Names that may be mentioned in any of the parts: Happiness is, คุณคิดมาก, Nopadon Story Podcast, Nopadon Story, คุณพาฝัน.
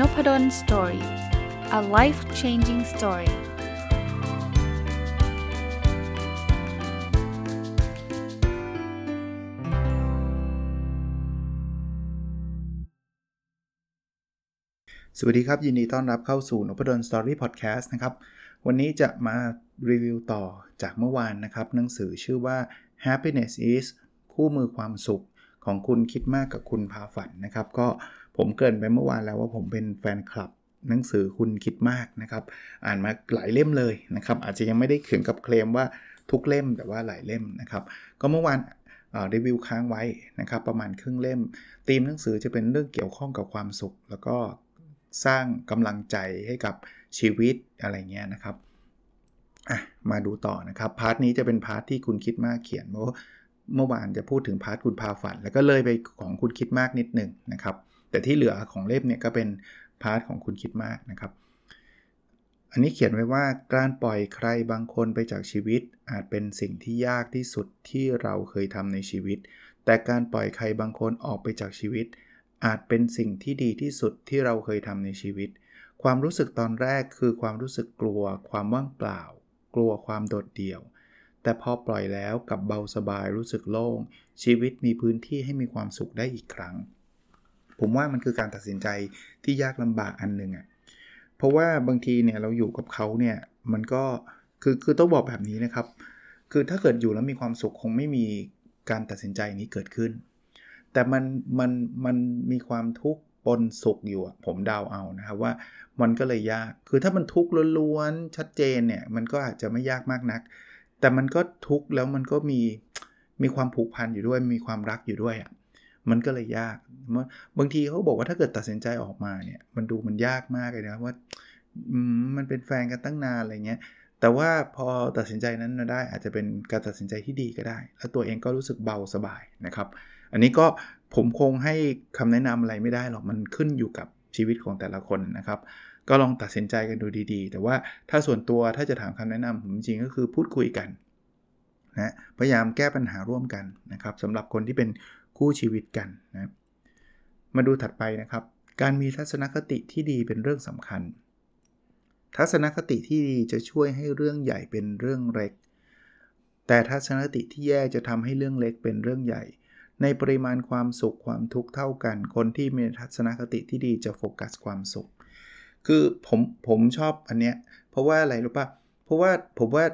Nopadon Story. A life-changing story.สวัสดีครับยินดีต้อนรับเข้าสู่ Nopadon Story Podcast นะครับวันนี้จะมารีวิวต่อจากเมื่อวานนะครับหนังสือชื่อว่า Happiness is คู่มือความสุขของคุณคิดมากกับคุณพาฝันนะครับก็ผมเกริ่นไปเมื่อวานแล้วว่าผมเป็นแฟนคลับหนังสือคุณคิดมากนะครับอ่านมาหลายเล่มเลยนะครับอาจจะยังไม่ได้ถึงกับเคลมว่าทุกเล่มแต่ว่าหลายเล่มนะครับก็เมื่อวานรีวิวค้างไว้นะครับประมาณครึ่งเล่มธีมหนังสือจะเป็นเรื่องเกี่ยวข้องกับความสุขแล้วก็สร้างกำลังใจให้กับชีวิตอะไรเงี้ยนะครับมาดูต่อนะครับพาร์ทนี้จะเป็นพาร์ทที่คุณคิดมากเขียนเพราะเมื่อวานจะพูดถึงพาร์ทคุณพาฝันแล้วก็เลยไปของคุณคิดมากนิดหนึ่งนะครับแต่ที่เหลือของเล่มเนี่ยก็เป็นพาร์ทของคุณคิดมากนะครับอันนี้เขียนไว้ว่าการปล่อยใครบางคนไปจากชีวิตอาจเป็นสิ่งที่ยากที่สุดที่เราเคยทำในชีวิตแต่การปล่อยใครบางคนออกไปจากชีวิตอาจเป็นสิ่งที่ดีที่สุดที่เราเคยทำในชีวิตความรู้สึกตอนแรกคือความรู้สึกกลัวความว่างเปล่ากลัวความโดดเดี่ยวแต่พอปล่อยแล้วกับเบาสบายรู้สึกโล่งชีวิตมีพื้นที่ให้มีความสุขได้อีกครั้งผมว่ามันคือการตัดสินใจที่ยากลำบากอันนึงอ่ะเพราะว่าบางทีเนี่ยเราอยู่กับเขาเนี่ยมันก็คือต้องบอกแบบนี้นะครับคือถ้าเกิดอยู่แล้วมีความสุขคงไม่มีการตัดสินใจนี้เกิดขึ้นแต่มันมีความทุกข์ปนสุขอยู่ผมเดาเอานะครับว่ามันก็เลยยากคือถ้ามันทุกข์ล้วนๆชัดเจนเนี่ยมันก็อาจจะไม่ยากมากนักแต่มันก็ทุกข์แล้วมันก็มีความผูกพันอยู่ด้วยมีความรักอยู่ด้วยอ่ะมันก็เลยยากบางทีเขาบอกว่าถ้าเกิดตัดสินใจออกมาเนี่ยมันดูมันยากมากเลยนะว่ามันเป็นแฟนกันตั้งนานอะไรเงี้ยแต่ว่าพอตัดสินใจนั้นมาได้อาจจะเป็นการตัดสินใจที่ดีก็ได้แล้วตัวเองก็รู้สึกเบาสบายนะครับอันนี้ก็ผมคงให้คำแนะนำอะไรไม่ได้หรอกมันขึ้นอยู่กับชีวิตของแต่ละคนนะครับก็ลองตัดสินใจกันดูดีๆแต่ว่าถ้าส่วนตัวถ้าจะถามคำแนะนำผมจริงก็คือพูดคุยกันนะพยายามแก้ปัญหาร่วมกันนะครับสำหรับคนที่เป็นคู่ชีวิตกันนะมาดูถัดไปนะครับการมีทัศนคติที่ดีเป็นเรื่องสำคัญทัศนคติที่ดีจะช่วยให้เรื่องใหญ่เป็นเรื่องเล็กแต่ทัศนคติที่แย่จะทำให้เรื่องเล็กเป็นเรื่องใหญ่ในปริมาณความสุขความทุกข์เท่ากันคนที่มีทัศนคติที่ดีจะโฟกัสความสุขคือผมชอบอันเนี้ยเพราะว่าอะไรรู้ป่ะเพราะว่าผมว่า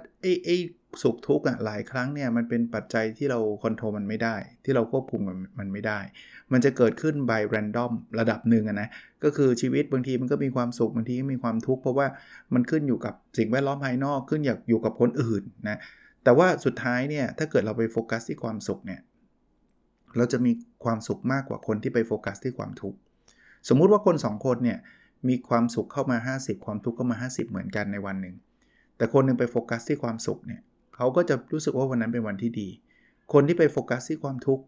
ไอ้สุขทุกข์อ่ะหลายครั้งเนี่ยมันเป็นปัจจัยที่เราคอนโทรลมันไม่ได้ที่เราควบคุมมันไม่ได้มันจะเกิดขึ้น by random ระดับหนึ่งนะก็คือชีวิตบางทีมันก็มีความสุขบางทีก็มีความทุกข์เพราะว่ามันขึ้นอยู่กับสิ่งแวดล้อมภายนอกขึ้นอยู่กับคนอื่นนะแต่ว่าสุดท้ายเนี่ยถ้าเกิดเราไปโฟกัสที่ความสุขเนี่ยเราจะมีความสุขมากกว่าคนที่ไปโฟกัสที่ความทุกข์สมมุติว่าคน2คนเนี่ยมีความสุขเข้ามา50ความทุกข์เข้ามา50เหมือนกันในวันนึงแต่คนนึงไปโฟกัสที่ความสุขเนี่ยเขาก็จะรู้สึกว่าวันนั้นเป็นวันที่ดีคนที่ไปโฟกัสที่ความทุกข์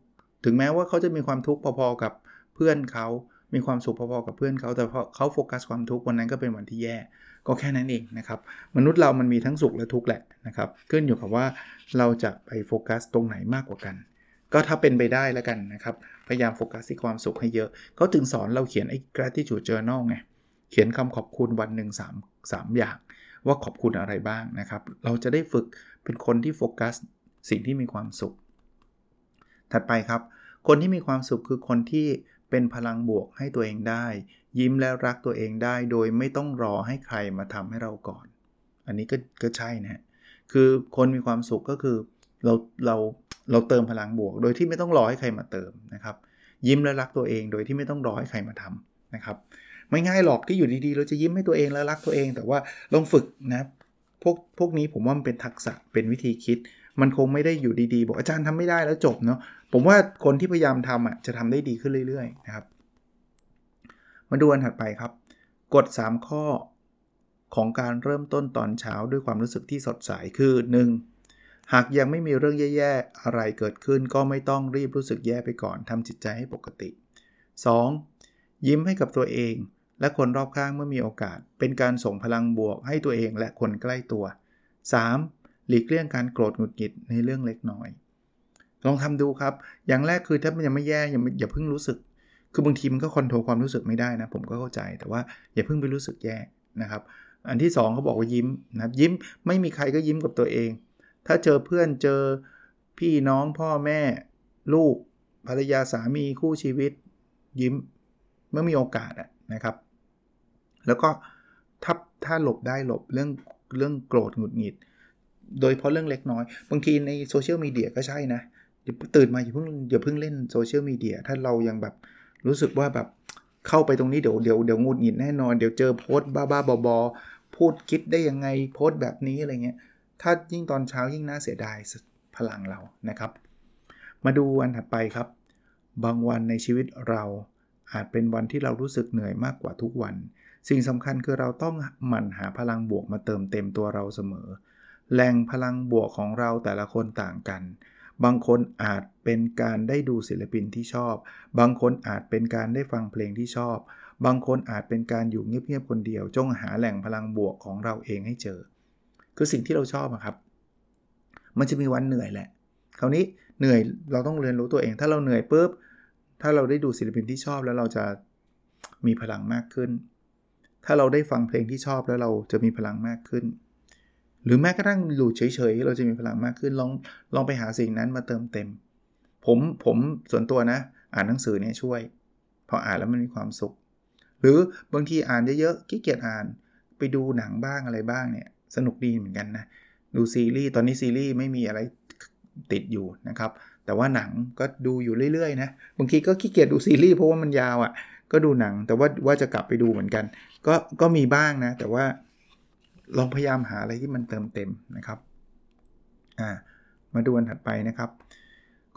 ถึงแม้ว่าเขาจะมีความทุกข์พอๆกับเพื่อนเขามีความสุขพอๆกับเพื่อนเขาแต่พอเขาโฟกัสความทุกข์วันนั้นก็เป็นวันที่แย่ก็แค่นั้นเองนะครับมนุษย์เรามันมีทั้งสุขและทุกข์แหละนะครับขึ้นอยู่กับว่าเราจะไปโฟกัสตรงไหนมากกว่ากันก็ถ้าเป็นไปได้แล้วกันนะครับพยายามโฟกัสที่ความสุขให้เยอะเขาถึงสอนเราเขียนไอ้ gratitude journal ไงเขียนคำขอบคุณวันหนึ่ง3อย่างว่าขอบคุณอะไรบ้างนะครับเราจะได้ฝึกเป็นคนที่โฟกัสสิ่งที่มีความสุขถัดไปครับคนที่มีความสุขคือคนที่เป็นพลังบวกให้ตัวเองได้ยิ้มและรักตัวเองได้โดยไม่ต้องรอให้ใครมาทำให้เราก่อนอันนี้ก็ใช่นะคือคนมีความสุขก็คือเราเติมพลังบวกโดยที่ไม่ต้องรอให้ใครมาเติมนะครับยิ้มและรักตัวเองโดยที่ไม่ต้องรอให้ใครมาทำนะครับไม่ง่ายหรอกที่อยู่ดีๆเราจะยิ้มให้ตัวเองและรักตัวเองแต่ว่าลองฝึกนะพวกนี้ผมว่ามันเป็นทักษะเป็นวิธีคิดมันคงไม่ได้อยู่ดีๆบอกอาจารย์ทำไม่ได้แล้วจบเนาะผมว่าคนที่พยายามทำอ่ะจะทำได้ดีขึ้นเรื่อยๆนะครับมาดูอันถัดไปครับกฎ3ข้อของการเริ่มต้นตอนเช้าด้วยความรู้สึกที่สดใสคือ1หากยังไม่มีเรื่องแย่ๆอะไรเกิดขึ้นก็ไม่ต้องรีบรู้สึกแย่ไปก่อนทำจิตใจให้ปกติ 2. ยิ้มให้กับตัวเองและคนรอบข้างเมื่อมีโอกาสเป็นการส่งพลังบวกให้ตัวเองและคนใกล้ตัว 3. หลีกเลี่ยงการโกรธหงุดหงิดในเรื่องเล็กน้อยลองทำดูครับอย่างแรกคือถ้ามันยังไม่แย่อย่าเพิ่งรู้สึก คือบางทีมันก็คอนโทรลความรู้สึกไม่ได้นะผมก็เข้าใจแต่ว่าอย่าเพิ่งไปรู้สึกแย่นะครับอันที่2เขาบอกว่ายิ้มนะครับยิ้มไม่มีใครก็ยิ้มกับตัวเองถ้าเจอเพื่อนเจอพี่น้องพ่อแม่ลูกภรรยาสามีคู่ชีวิตยิ้มเมื่อมีโอกาสนะครับแล้วก็ถ้าหลบได้หลบเรื่องโกรธหงุดหงิดโดยเพราะเรื่องเล็กน้อยบางทีในโซเชียลมีเดียก็ใช่นะตื่นมาอย่าเพิ่งเล่นโซเชียลมีเดียถ้าเรายังแบบรู้สึกว่าแบบเข้าไปตรงนี้เดี๋ยวหงุดหงิดแน่นอนเดี๋ยวเจอโพสต์บ้าๆบอๆพูดคิดได้ยังไงโพสต์แบบนี้อะไรเงี้ยถ้ายิ่งตอนเช้ายิ่งน่าเสียดายพลังเรานะครับมาดูอันถัดไปครับบางวันในชีวิตเราอาจเป็นวันที่เรารู้สึกเหนื่อยมากกว่าทุกวันสิ่งสำคัญคือเราต้องหมั่นหาพลังบวกมาเติมเต็มตัวเราเสมอแรงพลังบวกของเราแต่ละคนต่างกันบางคนอาจเป็นการได้ดูศิลปินที่ชอบบางคนอาจเป็นการได้ฟังเพลงที่ชอบบางคนอาจเป็นการอยู่เงียบๆคนเดียวจงหาแหล่งพลังบวกของเราเองให้เจอคือสิ่งที่เราชอบครับมันจะมีวันเหนื่อยแหละคราวนี้เหนื่อยเราต้องเรียนรู้ตัวเองถ้าเราเหนื่อยปุ๊บถ้าเราได้ดูศิลปินที่ชอบแล้วเราจะมีพลังมากขึ้นถ้าเราได้ฟังเพลงที่ชอบแล้วเราจะมีพลังมากขึ้นหรือแม้กระทั่งอยู่เฉยๆเราจะมีพลังมากขึ้นลองไปหาสิ่งนั้นมาเติมเต็มผมส่วนตัวนะอ่านหนังสือเนี่ยช่วยพออ่านแล้วมันมีความสุขหรือบางทีอ่านเยอะๆขี้เกียจอ่านไปดูหนังบ้างอะไรบ้างเนี่ยสนุกดีเหมือนกันนะดูซีรีส์ตอนนี้ซีรีส์ไม่มีอะไรติดอยู่นะครับแต่ว่าหนังก็ดูอยู่เรื่อยๆนะบางทีก็ขี้เกียจดูซีรีส์เพราะว่ามันยาวอ่ะก็ดูหนังแต่ว่าจะกลับไปดูเหมือนกันก็มีบ้างนะแต่ว่าลองพยายามหาอะไรที่มันเติมเต็มนะครับมาดูอันถัดไปนะครับ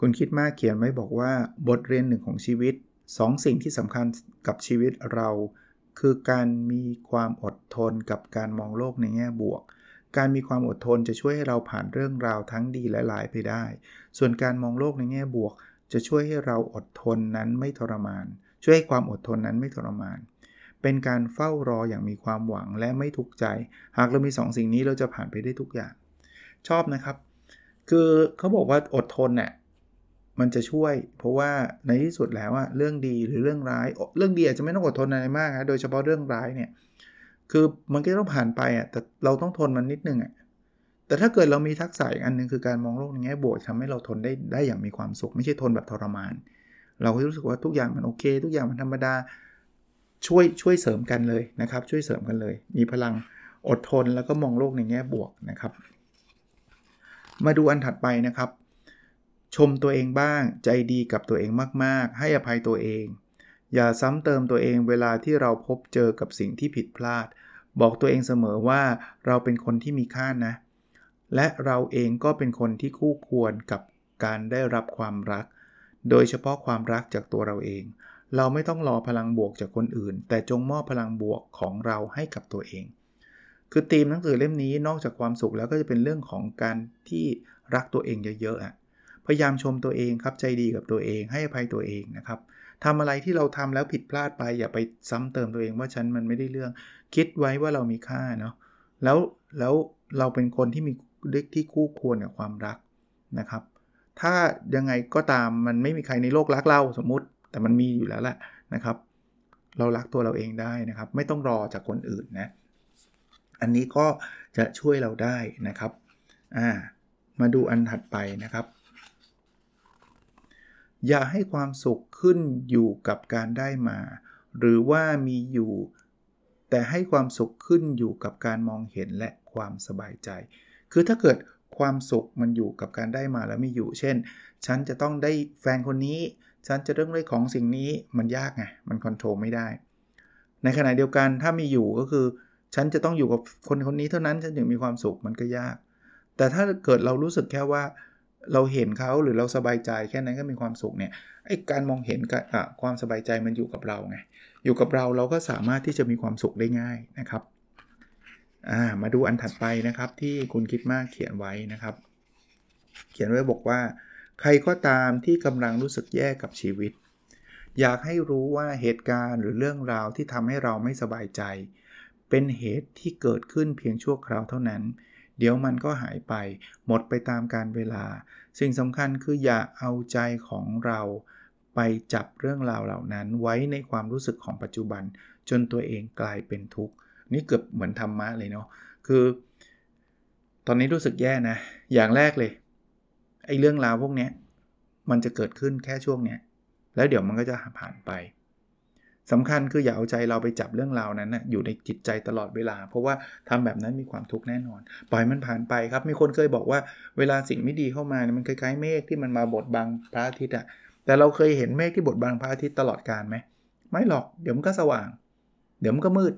คุณคิดมากเขียนไว้บอกว่าบทเรียนหนึ่งของชีวิต2 สิ่งที่สำคัญกับชีวิตเราคือการมีความอดทนกับการมองโลกในแง่บวกการมีความอดทนจะช่วยให้เราผ่านเรื่องราวทั้งดีและร้ายไปได้ส่วนการมองโลกในแง่บวกจะช่วยให้เราอดทนนั้นไม่ทรมานช่วยให้ความอดทนนั้นไม่ทรมานเป็นการเฝ้ารออย่างมีความหวังและไม่ทุกข์ใจหากเรามี2 สิ่งนี้เราจะผ่านไปได้ทุกอย่างชอบนะครับคือเขาบอกว่าอดทนเนี่ยมันจะช่วยเพราะว่าในที่สุดแล้วอะเรื่องดีหรือเรื่องร้ายเรื่องดีอาจจะไม่ต้องอดทนอะไรมากนะโดยเฉพาะเรื่องร้ายเนี่ยคือมันก็ต้องผ่านไปอ่ะแต่เราต้องทนมันนิดนึงอ่ะแต่ถ้าเกิดเรามีทักษะอีกอันนึงคือการมองโลกในแง่บวกทำให้เราทนได้อย่างมีความสุขไม่ใช่ทนแบบทรมานเราก็รู้สึกว่าทุกอย่างมันโอเคทุกอย่างมันธรรมดาช่วยเสริมกันเลยนะครับช่วยเสริมกันเลยมีพลังอดทนแล้วก็มองโลกในแง่บวกนะครับมาดูอันถัดไปนะครับชมตัวเองบ้างใจดีกับตัวเองมากๆให้อภัยตัวเองอย่าซ้ำเติมตัวเองเวลาที่เราพบเจอกับสิ่งที่ผิดพลาดบอกตัวเองเสมอว่าเราเป็นคนที่มีค่านะและเราเองก็เป็นคนที่คู่ควรกับการได้รับความรักโดยเฉพาะความรักจากตัวเราเองเราไม่ต้องรอพลังบวกจากคนอื่นแต่จงมอบพลังบวกของเราให้กับตัวเองคือธีมหนังสือเล่มนี้นอกจากความสุขแล้วก็จะเป็นเรื่องของการที่รักตัวเองเยอะๆพยายามชมตัวเองครับใจดีกับตัวเองให้อภัยตัวเองนะครับทำอะไรที่เราทำแล้วผิดพลาดไปอย่าไปซ้ำเติมตัวเองว่าฉันมันไม่ได้เรื่องคิดไว้ว่าเรามีค่าเนาะแล้วเราเป็นคนที่มีเด็กที่คู่ควรกับความรักนะครับถ้ายังไงก็ตามมันไม่มีใครในโลกรักเราสมมุติแต่มันมีอยู่แล้วแหละนะครับเรารักตัวเราเองได้นะครับไม่ต้องรอจากคนอื่นนะอันนี้ก็จะช่วยเราได้นะครับมาดูอันถัดไปนะครับอย่าให้ความสุขขึ้นอยู่กับการได้มาหรือว่ามีอยู่แต่ให้ความสุขขึ้นอยู่กับการมองเห็นและความสบายใจคือถ้าเกิดความสุขมันอยู่กับการได้มาแล้วไม่อยู่เช่นฉันจะต้องได้แฟนคนนี้ฉันจะต้องได้ของสิ่งนี้มันยากไงมันคอนโทรลไม่ได้ในขณะเดียวกันถ้ามีอยู่ก็คือฉันจะต้องอยู่กับคนคนนี้เท่านั้นฉันถึงมีความสุขมันก็ยากแต่ถ้าเกิดเรารู้สึกแค่ว่าเราเห็นเขาหรือเราสบายใจแค่นั้นก็มีความสุขเนี่ยไอ้การมองเห็นกับความสบายใจมันอยู่กับเราไงอยู่กับเราเราก็สามารถที่จะมีความสุขได้ง่ายนะครับมาดูอันถัดไปนะครับที่คุณคิดมากเขียนไว้นะครับเขียนไว้บอกว่าใครก็ตามที่กำลังรู้สึกแย่กับชีวิตอยากให้รู้ว่าเหตุการณ์หรือเรื่องราวที่ทำให้เราไม่สบายใจเป็นเหตุที่เกิดขึ้นเพียงชั่วคราวเท่านั้นเดี๋ยวมันก็หายไปหมดไปตามกาลเวลาสิ่งสำคัญคืออย่าเอาใจของเรา ไปจับเรื่องราวเหล่านั้นไว้ในความรู้สึกของปัจจุบันจนตัวเองกลายเป็นทุกข์นี่เกือบเหมือนธรรมะเลยเนาะคือตอนนี้รู้สึกแย่นะอย่างแรกเลยไอ้เรื่องราวพวกเนี้ยมันจะเกิดขึ้นแค่ช่วงเนี้ยแล้วเดี๋ยวมันก็จะผ่านไปสำคัญคืออย่าเอาใจเราไปจับเรื่องราวนั้นนะอยู่ในจิตใจตลอดเวลาเพราะว่าทำแบบนั้นมีความทุกข์แน่นอนปล่อยมันผ่านไปครับมีคนเคยบอกว่าเวลาสิ่งไม่ดีเข้ามาเนี่ยมันคล้ายๆเมฆที่มันมาบดบังพระอาทิตย์อ่ะแต่เราเคยเห็นเมฆที่บดบังพระอาทิตย์ตลอดกาลไหมไม่หรอกเดี๋ยวมันก็สว่างเดี๋ยวมันก็มืด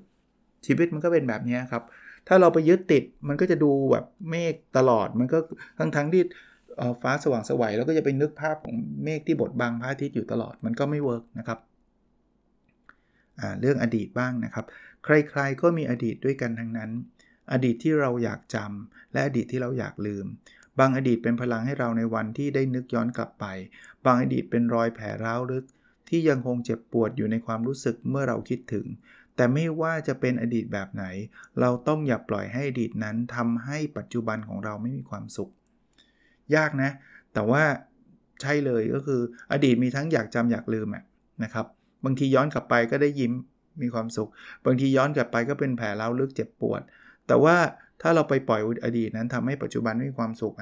ชีวิตมันก็เป็นแบบนี้ครับถ้าเราไปยึดติดมันก็จะดูแบบเมฆตลอดมันก็ทั้งที่ฟ้าสว่างสวยแล้วก็จะไปนึกภาพของเมฆที่บดบังพระอาทิตย์อยู่ตลอดมันก็ไม่เวิร์กนะครับเรื่องอดีตบ้างนะครับใครๆก็มีอดีตด้วยกันทั้งนั้นอดีตที่เราอยากจำและอดีตที่เราอยากลืมบางอดีตเป็นพลังให้เราในวันที่ได้นึกย้อนกลับไปบางอดีตเป็นรอยแผลร้าวลึกที่ยังคงเจ็บปวดอยู่ในความรู้สึกเมื่อเราคิดถึงแต่ไม่ว่าจะเป็นอดีตแบบไหนเราต้องอย่าปล่อยให้อดีตนั้นทำให้ปัจจุบันของเราไม่มีความสุขยากนะแต่ว่าใช่เลยก็คืออดีตมีทั้งอยากจำอยากลืมนะครับบางทีย้อนกลับไปก็ได้ยิ้มมีความสุขบางทีย้อนกลับไปก็เป็นแผลร้าวลึกเจ็บปวดแต่ว่าถ้าเราไปปล่อยอดีตนั้นทำให้ปัจจุบันไม่มีความสุข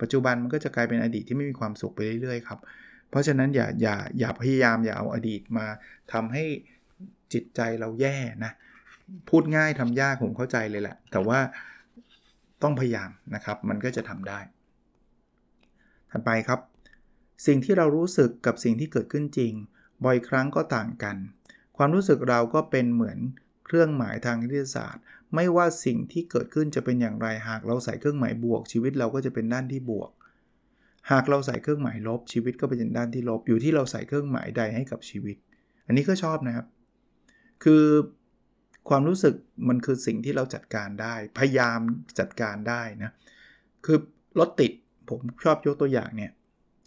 ปัจจุบันมันก็จะกลายเป็นอดีตที่ไม่มีความสุขไปเรื่อยๆครับเพราะฉะนั้นอย่าพยายามอย่าเอาอดีตมาทำให้จิตใจเราแย่นะพูดง่ายทำยากผมเข้าใจเลยแหละแต่ว่าต้องพยายามนะครับมันก็จะทำได้ถัดไปครับสิ่งที่เรารู้สึกกับสิ่งที่เกิดขึ้นจริงบ่อยครั้งก็ต่างกันความรู้สึกเราก็เป็นเหมือนเครื่องหมายทางวิทยาศาสตร์ไม่ว่าสิ่งที่เกิดขึ้นจะเป็นอย่างไรหากเราใส่เครื่องหมายบวกชีวิตเราก็จะเป็นด้านที่บวกหากเราใส่เครื่องหมายลบชีวิตก็เป็นด้านที่ลบอยู่ที่เราใส่เครื่องหมายใดให้กับชีวิตอันนี้ก็ชอบนะครับคือความรู้สึกมันคือสิ่งที่เราจัดการได้พยายามจัดการได้นะคือรถติดผมชอบยกตัวอย่างเนี่ย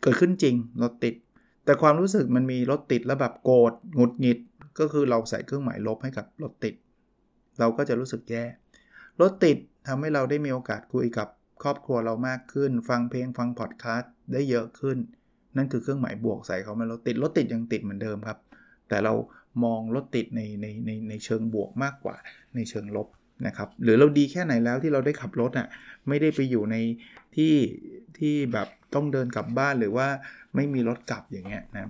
เกิดขึ้นจริงรถติดแต่ความรู้สึกมันมีรถติดแล้วแบบโกรธหงุดหงิดก็คือเราใส่เครื่องหมายลบให้กับรถติดเราก็จะรู้สึกแย่รถติดทำให้เราได้มีโอกาสคุยกับครอบครัวเรามากขึ้นฟังเพลงฟังพอดคาสต์ได้เยอะขึ้นนั่นคือเครื่องหมายบวกใส่เขามารถติดรถติดยังติดเหมือนเดิมครับแต่เรามองรถติดในเชิงบวกมากกว่าในเชิงลบนะครับหรือเราดีแค่ไหนแล้วที่เราได้ขับรถไม่ได้ไปอยู่ในที่แบบต้องเดินกลับบ้านหรือว่าไม่มีรถกลับอย่างเงี้ยนะ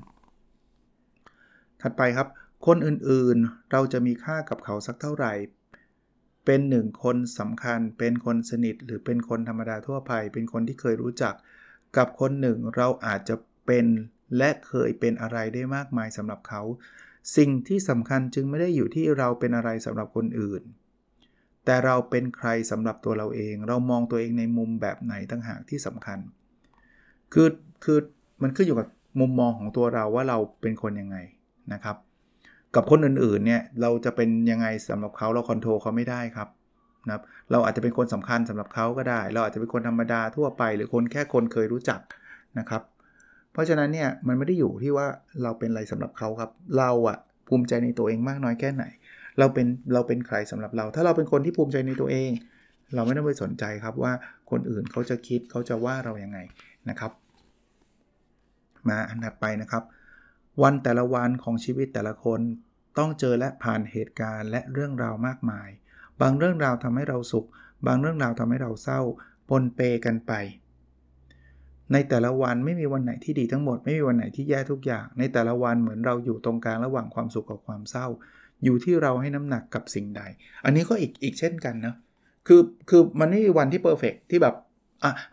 ถัดไปครับคนอื่นๆเราจะมีค่ากับเขาสักเท่าไหร่เป็นหนึ่งคนสำคัญเป็นคนสนิทหรือเป็นคนธรรมดาทั่วไปเป็นคนที่เคยรู้จักกับคนหนึ่งเราอาจจะเป็นและเคยเป็นอะไรได้มากมายสำหรับเขาสิ่งที่สำคัญจึงไม่ได้อยู่ที่เราเป็นอะไรสำหรับคนอื่นแต่เราเป็นใครสำหรับตัวเราเองเรามองตัวเองในมุมแบบไหนต่างหากที่สำคัญคือมันขึ้นอยู่กับมุมมองของตัวเราว่าเราเป็นคนยังไงนะครับกับคนอื่นๆเนี่ยเราจะเป็นยังไงสำหรับเขาเราคอนโทรลเขาไม่ได้ครับนะเราอาจจะเป็นคนสำคัญสำหรับเขาก็ได้เราอาจจะเป็นคนธรรมดาทั่วไปหรือคนแค่คนเคยรู้จักนะครับเพราะฉะนั้นเนี่ยมันไม่ได้อยู่ที่ว่าเราเป็นอะไรสำหรับเขาครับเราภูมิใจในตัวเองมากน้อยแค่ไหนเราเป็นใครสำหรับเราถ้าเราเป็นคนที่ภูมิใจในตัวเองเราไม่ต้องไปสนใจครับว่าคนอื่นเขาจะคิดเขาจะว่าเรายังไงนะครับมาอันดับไปนะครับวันแต่ละวันของชีวิตแต่ละคนต้องเจอและผ่านเหตุการณ์และเรื่องราวมากมายบางเรื่องราวทำให้เราสุขบางเรื่องราวทำให้เราเศร้าปนเปกันไปในแต่ละวันไม่มีวันไหนที่ดีทั้งหมดไม่มีวันไหนที่แย่ทุกอย่างในแต่ละวันเหมือนเราอยู่ตรงกลางระหว่างความสุขกับความเศร้าอยู่ที่เราให้น้ำหนักกับสิ่งใดอันนี้ก็อีกเช่นกันนะคือมันไม่มีวันที่เพอร์เฟกต์ที่แบบ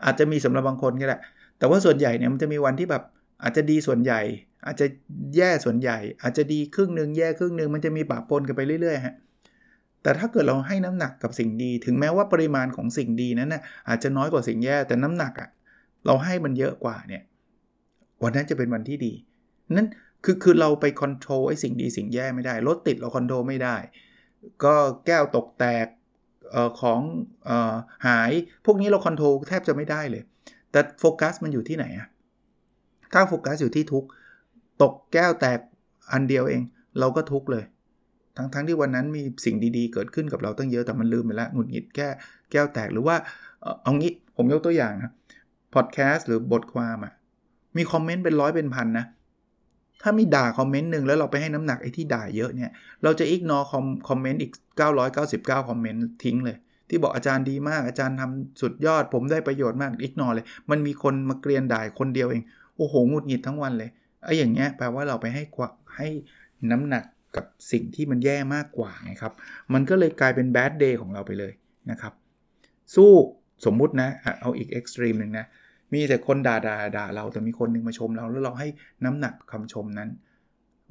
อาจจะมีสำหรับบางคนก็แหละแต่ว่าส่วนใหญ่เนี่ยมันจะมีวันที่แบบอาจจะดีส่วนใหญ่อาจจะแย่ส่วนใหญ่อาจจะดีครึ่งนึงแย่ครึ่งนึงมันจะมีปะปนกันไปเรื่อยๆฮะแต่ถ้าเกิดเราให้น้ำหนักกับสิ่งดีถึงแม้ว่าปริมาณของสิ่งดีนั้นนะอาจจะน้อยกว่าสิ่งแย่แต่น้ำหนักเราให้มันเยอะกว่าเนี่ยวันนั้นจะเป็นวันที่ดีนั่นคือเราไปคอนโทรลไอ้สิ่งดีสิ่งแย่ไม่ได้รถติดเราคอนโทรลไม่ได้ก็แก้วตกแตกของหายพวกนี้เราคอนโทรลแทบจะไม่ได้เลยแต่โฟกัสมันอยู่ที่ไหนถ้าโฟกัสอยู่ที่ทุกข์ตกแก้วแตกอันเดียวเองเราก็ทุกข์เลยทั้งที่วันนั้นมีสิ่งดีๆเกิดขึ้นกับเราตั้งเยอะแต่มันลืมไปแล้วหงุดหงิดแก้วแตกหรือว่าเอางี้ผมยกตัวอย่างนะพอดแคสต์หรือบทความมีคอมเมนต์เป็นร้อยเป็นพันนะ ถ้ามีด่าคอมเมนต์นึงแล้วเราไปให้น้ำหนักไอ้ที่ด่าเยอะเนี่ยเราจะอิกนอร์คอมเมนต์อีก999คอมเมนต์ทิ้งเลยที่บอกอาจารย์ดีมากอาจารย์ทำสุดยอดผมได้ประโยชน์มากอิกนอร์เลยมันมีคนมาเกรียนด่าคนเดียวเองโอ้โหงุดหงิดทั้งวันเลยไอ้อย่างเงี้ยแปลว่าเราไปให้น้ำหนักกับสิ่งที่มันแย่มากกว่าไงครับมันก็เลยกลายเป็นแบดเดย์ของเราไปเลยนะครับสู้สมมุตินะเอาอีกเอ็กซ์ตรีมนึงนะมีแต่คนด่าเราแต่มีคนนึงมาชมเราแล้วเราให้น้ำหนักคำชมนั้น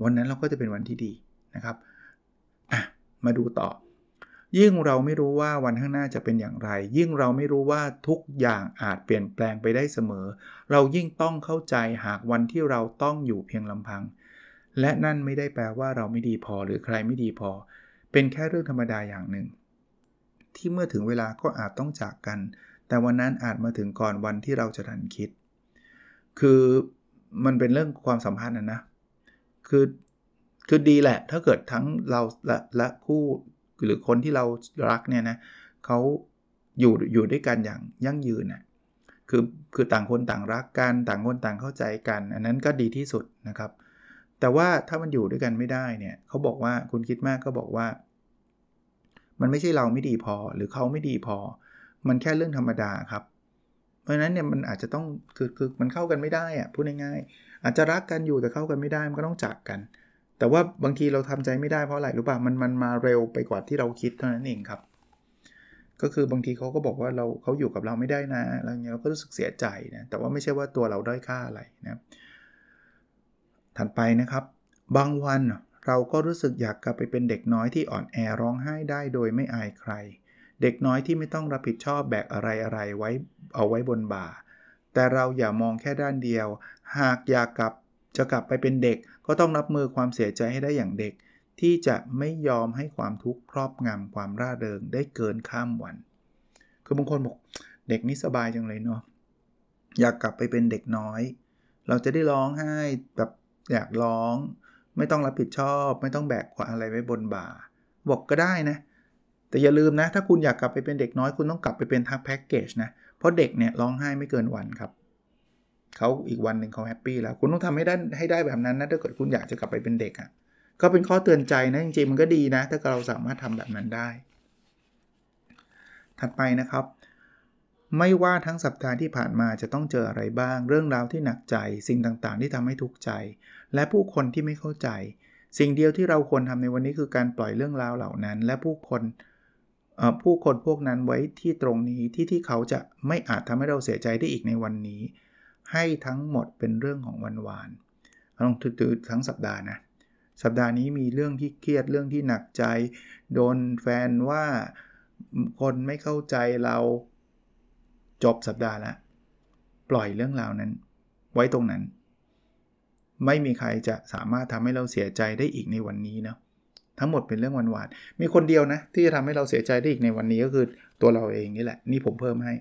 วันนั้นเราก็จะเป็นวันที่ดีนะครับมาดูต่อยิ่งเราไม่รู้ว่าวันข้างหน้าจะเป็นอย่างไรยิ่งเราไม่รู้ว่าทุกอย่างอาจเปลี่ยนแปลงไปได้เสมอเรายิ่งต้องเข้าใจหากวันที่เราต้องอยู่เพียงลำพังและนั่นไม่ได้แปลว่าเราไม่ดีพอหรือใครไม่ดีพอเป็นแค่เรื่องธรรมดาอย่างหนึ่งที่เมื่อถึงเวลาก็อาจต้องจากกันแต่วันนั้นอาจมาถึงก่อนวันที่เราจะทันคิดคือมันเป็นเรื่องความสัมพันธ์นะคือดีแหละถ้าเกิดทั้งเราและคู่หรือคนที่เรารักเนี่ยนะเขาอยู่ด้วยกันอย่างยั่งยืนนะคือต่างคนต่างรักกันต่างคนต่างเข้าใจกันอันนั้นก็ดีที่สุดนะครับแต่ว่าถ้ามันอยู่ด้วยกันไม่ได้เนี่ยเขาบอกว่าคุณคิดมากก็บอกว่ามันไม่ใช่เราไม่ดีพอหรือเขาไม่ดีพอมันแค่เรื่องธรรมดาครับเพราะฉะนั้นเนี่ยมันอาจจะต้องคือมันเข้ากันไม่ได้อ่ะพูดง่ายๆอาจจะรักกันอยู่แต่เข้ากันไม่ได้มันก็ต้องจากกันแต่ว่าบางทีเราทำใจไม่ได้เพราะอะไรรู้ป่ะมันมาเร็วไปกว่าที่เราคิดเท่านั้นเองครับก็คือบางทีเขาก็บอกว่าเขาอยู่กับเราไม่ได้นะอะไรเงี้ยเราก็รู้สึกเสียใจนะแต่ว่าไม่ใช่ว่าตัวเราด้อยค่าอะไรนะถัดไปนะครับบางวันเราก็รู้สึกอยากกลับไปเป็นเด็กน้อยที่อ่อนแอร้องไห้ได้โดยไม่อายใครเด็กน้อยที่ไม่ต้องรับผิดชอบแบกอะไรๆไว้เอาไว้บนบ่าแต่เราอย่ามองแค่ด้านเดียวหากอยากจะกลับไปเป็นเด็กก็ต้องรับมือความเสียใจให้ได้อย่างเด็กที่จะไม่ยอมให้ความทุกข์ครอบงำความร่าเริงได้เกินข้ามวันคือบางคนบอกเด็กนี่สบายจังเลยเนาะอยากกลับไปเป็นเด็กน้อยเราจะได้ร้องไห้แบบอยากร้องไม่ต้องรับผิดชอบไม่ต้องแบกอะไรไว้บนบ่าบอกก็ได้นะแต่อย่าลืมนะถ้าคุณอยากกลับไปเป็นเด็กน้อยคุณต้องกลับไปเป็นทั้งแพ็กเกจนะเพราะเด็กเนี่ยร้องไห้ไม่เกินวันครับเขาอีกวันหนึ่งเขาแฮปปี้แล้วคุณต้องทำให้ได้แบบนั้นนะถ้าเกิดคุณอยากจะกลับไปเป็นเด็กอ่ะก็เป็นข้อเตือนใจนะจริงๆมันก็ดีนะถ้าเราสามารถทำแบบนั้นได้ถัดไปนะครับไม่ว่าทั้งสัปดาห์ที่ผ่านมาจะต้องเจออะไรบ้างเรื่องราวที่หนักใจสิ่งต่างๆที่ทำให้ทุกข์ใจและผู้คนที่ไม่เข้าใจสิ่งเดียวที่เราควรทำในวันนี้คือการปล่อยเรื่องราวเหล่านั้นและผู้คนพวกนั้นไว้ที่ตรงนี้ที่เขาจะไม่อาจทำให้เราเสียใจได้อีกในวันนี้ให้ทั้งหมดเป็นเรื่องของวันวานลองถือทั้งสัปดาห์นะสัปดาห์นี้มีเรื่องที่เครียดเรื่องที่หนักใจโดนแฟนว่าคนไม่เข้าใจเราจบสัปดาห์ละปล่อยเรื่องราวนั้นไว้ตรงนั้นไม่มีใครจะสามารถทำให้เราเสียใจได้อีกในวันนี้นะทั้งหมดเป็นเรื่องหวานๆมีคนเดียวนะที่จะทำให้เราเสียใจได้อีกในวันนี้ก็คือตัวเราเองนี่แหละนี่ผมเพิ่มให้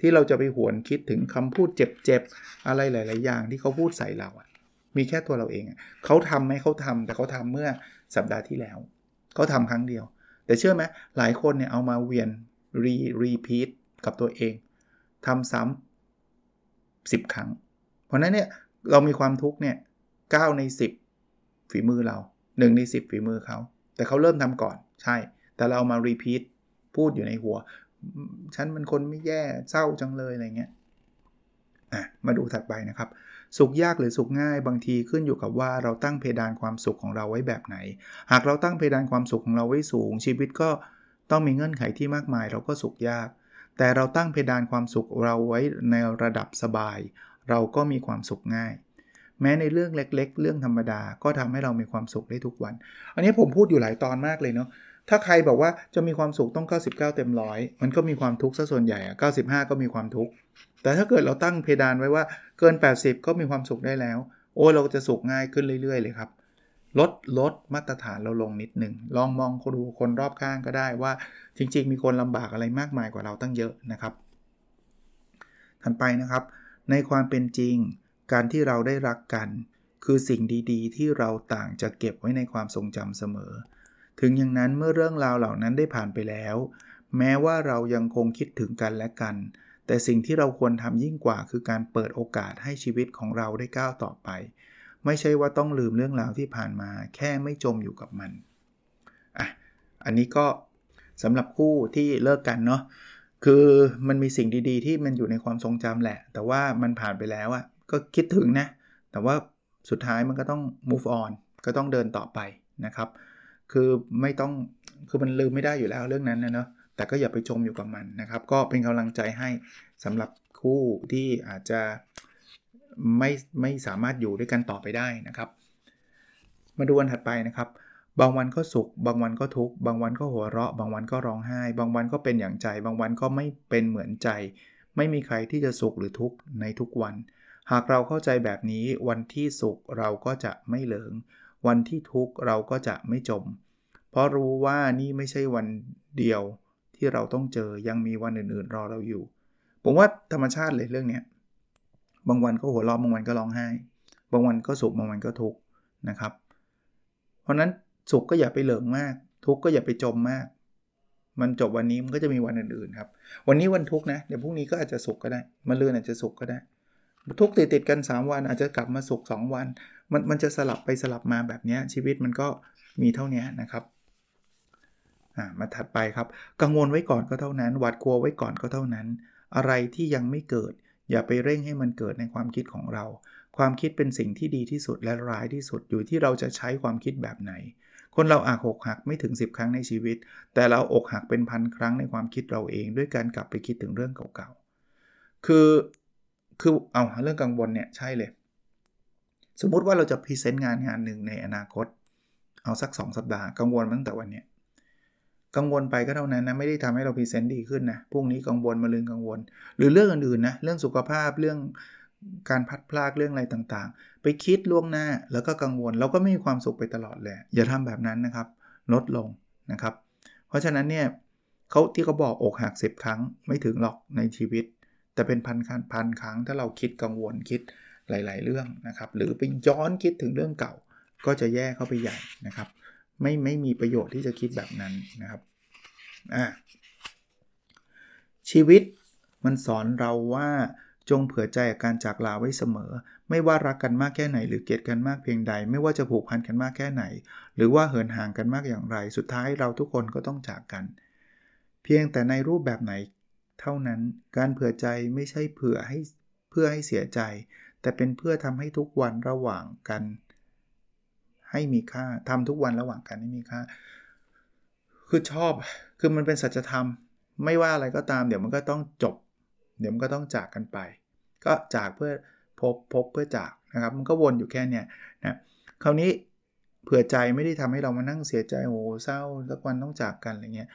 ที่เราจะไปหวนคิดถึงคำพูดเจ็บๆอะไรหลายๆอย่างที่เขาพูดใส่เราอ่ะมีแค่ตัวเราเองเขาทำไหมเขาทำแต่เขาทำเมื่อสัปดาห์ที่แล้วเขาทำครั้งเดียวแต่เชื่อไหมหลายคนเนี่ยเอามาเวียนรีพีทกับตัวเองทำซ้ำ10ครั้งเพราะนั้นเนี่ยเรามีความทุกข์เนี่ย9ใน10ฝีมือเรา1ใน10ฝีมือเขาแต่เขาเริ่มทำก่อนใช่แต่เรามารีพีทพูดอยู่ในหัวฉันมันคนไม่แย่เศร้าจังเลยอะไรเงี้ยมาดูถัดไปนะครับสุขยากหรือสุขง่ายบางทีขึ้นอยู่กับว่าเราตั้งเพดานความสุขของเราไว้แบบไหนหากเราตั้งเพดานความสุขของเราไว้สูงชีวิตก็ต้องมีเงื่อนไขที่มากมายเราก็สุขยากแต่เราตั้งเพดานความสุขเราไว้ในระดับสบายเราก็มีความสุขง่ายแม้ในเรื่องเล็กๆเรื่องธรรมดาก็ทำให้เรามีความสุขได้ทุกวันอันนี้ผมพูดอยู่หลายตอนมากเลยเนาะถ้าใครบอกว่าจะมีความสุขต้อง99เต็ม100มันก็มีความทุกข์ซะส่วนใหญ่อ่ะ95ก็มีความทุกข์แต่ถ้าเกิดเราตั้งเพดานไว้ว่าเกิน80ก็มีความสุขได้แล้วโอ้เราจะสุขง่ายขึ้นเรื่อยๆเลยครับลดมาตรฐานเราลงนิดนึงลองมองดูคนรอบข้างก็ได้ว่าจริงๆมีคนลำบากอะไรมากมายกว่าเราตั้งเยอะนะครับถัดไปนะครับในความเป็นจริงการที่เราได้รักกันคือสิ่งดีๆที่เราต่างจะเก็บไว้ในความทรงจำเสมอถึงอย่างนั้นเมื่อเรื่องราวเหล่านั้นได้ผ่านไปแล้วแม้ว่าเรายังคงคิดถึงกันและกันแต่สิ่งที่เราควรทำยิ่งกว่าคือการเปิดโอกาสให้ชีวิตของเราได้ก้าวต่อไป ไม่ใช่ว่าต้องลืมเรื่องราวที่ผ่านมาแค่ไม่จมอยู่กับมันอันนี้ก็สำหรับคู่ที่เลิกกันเนาะคือมันมีสิ่งดีๆที่มันอยู่ในความทรงจำแหละแต่ว่ามันผ่านไปแล้วอะก็คิดถึงนะแต่ว่าสุดท้ายมันก็ต้อง move on ก็ต้องเดินต่อไปนะครับคือไม่ต้องคือมันลืมไม่ได้อยู่แล้วเรื่องนั้นนะเนาะแต่ก็อย่าไปจมอยู่กับมันนะครับก็เป็นกำลังใจให้สำหรับคู่ที่อาจจะไม่สามารถอยู่ด้วยกันต่อไปได้นะครับมาดูวันถัดไปนะครับบางวันก็สุขบางวันก็ทุกข์บางวันก็หัวเราะบางวันก็ร้องไห้บางวันก็เป็นอย่างใจบางวันก็ไม่เป็นเหมือนใจไม่มีใครที่จะสุขหรือทุกข์ในทุกวันหากเราเข้าใจแบบนี้วันที่สุขเราก็จะไม่เหลิงวันที่ทุกข์เราก็จะไม่จมเพราะรู้ว่านี่ไม่ใช่วันเดียวที่เราต้องเจอยังมีวันอื่นๆรอเราอยู่ผมว่าธรรมชาติเลยเรื่องนี้บางวันก็หัวเราะบางวันก็ร้องไห้บางวันก็สุขบางวันก็ทุกข์นะครับเพราะนั้นสุขก็อย่าไปเหลิงมากทุกข์ก็อย่าไปจมมากมันจบวันนี้มันก็จะมีวันอื่นๆครับวันนี้วันทุกข์นะเดี๋ยวพรุ่งนี้ก็อาจจะสุขก็ได้มะรืนอาจจะสุขก็ได้ทุกข์ติดกัน3วันอาจจะกลับมาสุข2วันมันจะสลับไปสลับมาแบบนี้ชีวิตมันก็มีเท่านี้นะครับมาถัดไปครับกังวลไว้ก่อนก็เท่านั้นหวาดกลัวไว้ก่อนก็เท่านั้นอะไรที่ยังไม่เกิดอย่าไปเร่งให้มันเกิดในความคิดของเราความคิดเป็นสิ่งที่ดีที่สุดและร้ายที่สุดอยู่ที่เราจะใช้ความคิดแบบไหนคนเราอาจอกหักไม่ถึง10ครั้งในชีวิตแต่เราอกหักเป็นพันครั้งในความคิดเราเองด้วยการกลับไปคิดถึงเรื่องเก่าๆคือเอาเรื่องกังวลเนี่ยใช่เลยสมมุติว่าเราจะพรีเซนต์งานนึงในอนาคตเอาสัก2สัปดาห์กังวลตั้งแต่วันเนี้ยกังวลไปก็เท่านั้นนะไม่ได้ทำให้เราพรีเซนต์ดีขึ้นนะพรุ่งนี้กังวลมะรืนกังวลหรือเรื่องอื่นๆนะเรื่องสุขภาพเรื่องการพัดพลากเรื่องอะไรต่างๆไปคิดล่วงหน้าแล้วก็กังวลเราก็ไม่มีความสุขไปตลอดแหละอย่าทำแบบนั้นนะครับลดลงนะครับเพราะฉะนั้นเนี่ยเขาที่เขาบอกอกหัก10ครั้งไม่ถึงหรอกในชีวิตแต่เป็นพันครั้งถ้าเราคิดกังวลคิดหลายๆเรื่องนะครับหรือไปย้อนคิดถึงเรื่องเก่าก็จะแย่เข้าไปใหญ่นะครับไม่มีประโยชน์ที่จะคิดแบบนั้นนะครับชีวิตมันสอนเราว่าจงเผื่อใจกับการจากลาไว้เสมอไม่ว่ารักกันมากแค่ไหนหรือเกลียดกันมากเพียงใดไม่ว่าจะผูกพันกันมากแค่ไหนหรือว่าเหินห่างกันมากอย่างไรสุดท้ายเราทุกคนก็ต้องจากกันเพียงแต่ในรูปแบบไหนเท่านั้นการเผื่อใจไม่ใช่เผื่อให้เพื่อให้เสียใจแต่เป็นเพื่อทำให้ทุกวันระหว่างกันให้มีค่าทำทุกวันระหว่างกันให้มีค่าคือชอบคือมันเป็นสัจธรรมไม่ว่าอะไรก็ตามเดี๋ยวมันก็ต้องจบเดี๋ยวมันก็ต้องจากกันไปก็จากเพื่อพบเพื่อจากนะครับมันก็วนอยู่แค่เนี้ยนะคราวนี้เผื่อใจไม่ได้ทำให้เรามานั่งเสียใจโอ้เศร้าสักวันต้องจากกันอะไรเงี้ย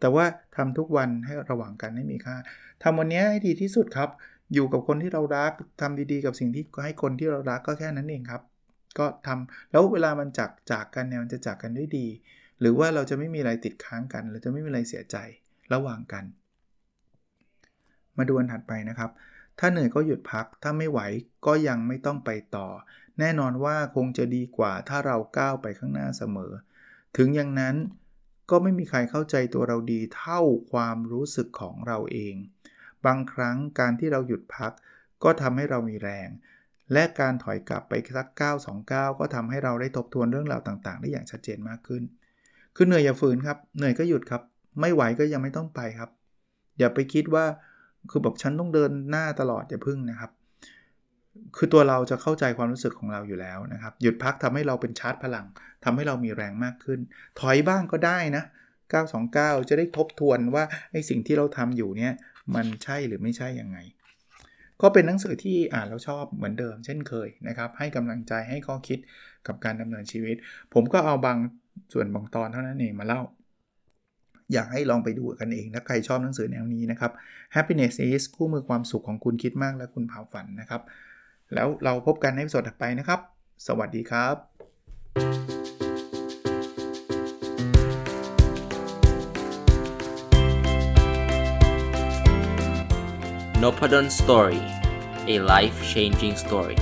แต่ว่าทำทุกวันให้ระหว่างกันให้มีค่าทำวันนี้ให้ดีที่สุดครับอยู่กับคนที่เรารักทำดีๆกับสิ่งที่ให้คนที่เรารักก็แค่นั้นเองครับก็ทำแล้วเวลามันจากกันเนี่ยมันจะจากกันด้วยดีหรือว่าเราจะไม่มีอะไรติดค้างกันเราจะไม่มีอะไรเสียใจระหว่างกันมาดูอันถัดไปนะครับถ้าเหนื่อยก็หยุดพักถ้าไม่ไหวก็ยังไม่ต้องไปต่อแน่นอนว่าคงจะดีกว่าถ้าเราก้าวไปข้างหน้าเสมอถึงอย่างนั้นก็ไม่มีใครเข้าใจตัวเราดีเท่าความรู้สึกของเราเองบางครั้งการที่เราหยุดพักก็ทำให้เรามีแรงและการถอยกลับไปสัก9-2 ก้าวก็ทำให้เราได้ทบทวนเรื่องราวต่างๆได้อย่างชัดเจนมากขึ้นคือเหนื่อยอย่าฝืนครับเหนื่อยก็หยุดครับไม่ไหวก็ยังไม่ต้องไปครับอย่าไปคิดว่าคือแบบฉันต้องเดินหน้าตลอดอย่าพึ่งนะครับคือตัวเราจะเข้าใจความรู้สึกของเราอยู่แล้วนะครับหยุดพักทำให้เราเป็นชาร์จพลังทำให้เรามีแรงมากขึ้นถอยบ้างก็ได้นะ9-2 ก้าวจะได้ทบทวนว่าไอ้สิ่งที่เราทำอยู่เนี่ยมันใช่หรือไม่ใช่ยังไงก็เป็นหนังสือที่อ่านแล้วชอบเหมือนเดิมเช่นเคยนะครับให้กำลังใจให้ข้อคิดกับการดำเนินชีวิตผมก็เอาบางส่วนบางตอนเท่านั้นเองมาเล่าอยากให้ลองไปดูกันเองถ้าใครชอบหนังสือแนวนี้นะครับ Happiness is คู่มือความสุขของคุณคิดมากและคุณพาฝันนะครับแล้วเราพบกันในตอนถัดไปนะครับสวัสดีครับ Nopadon Story A Life Changing Story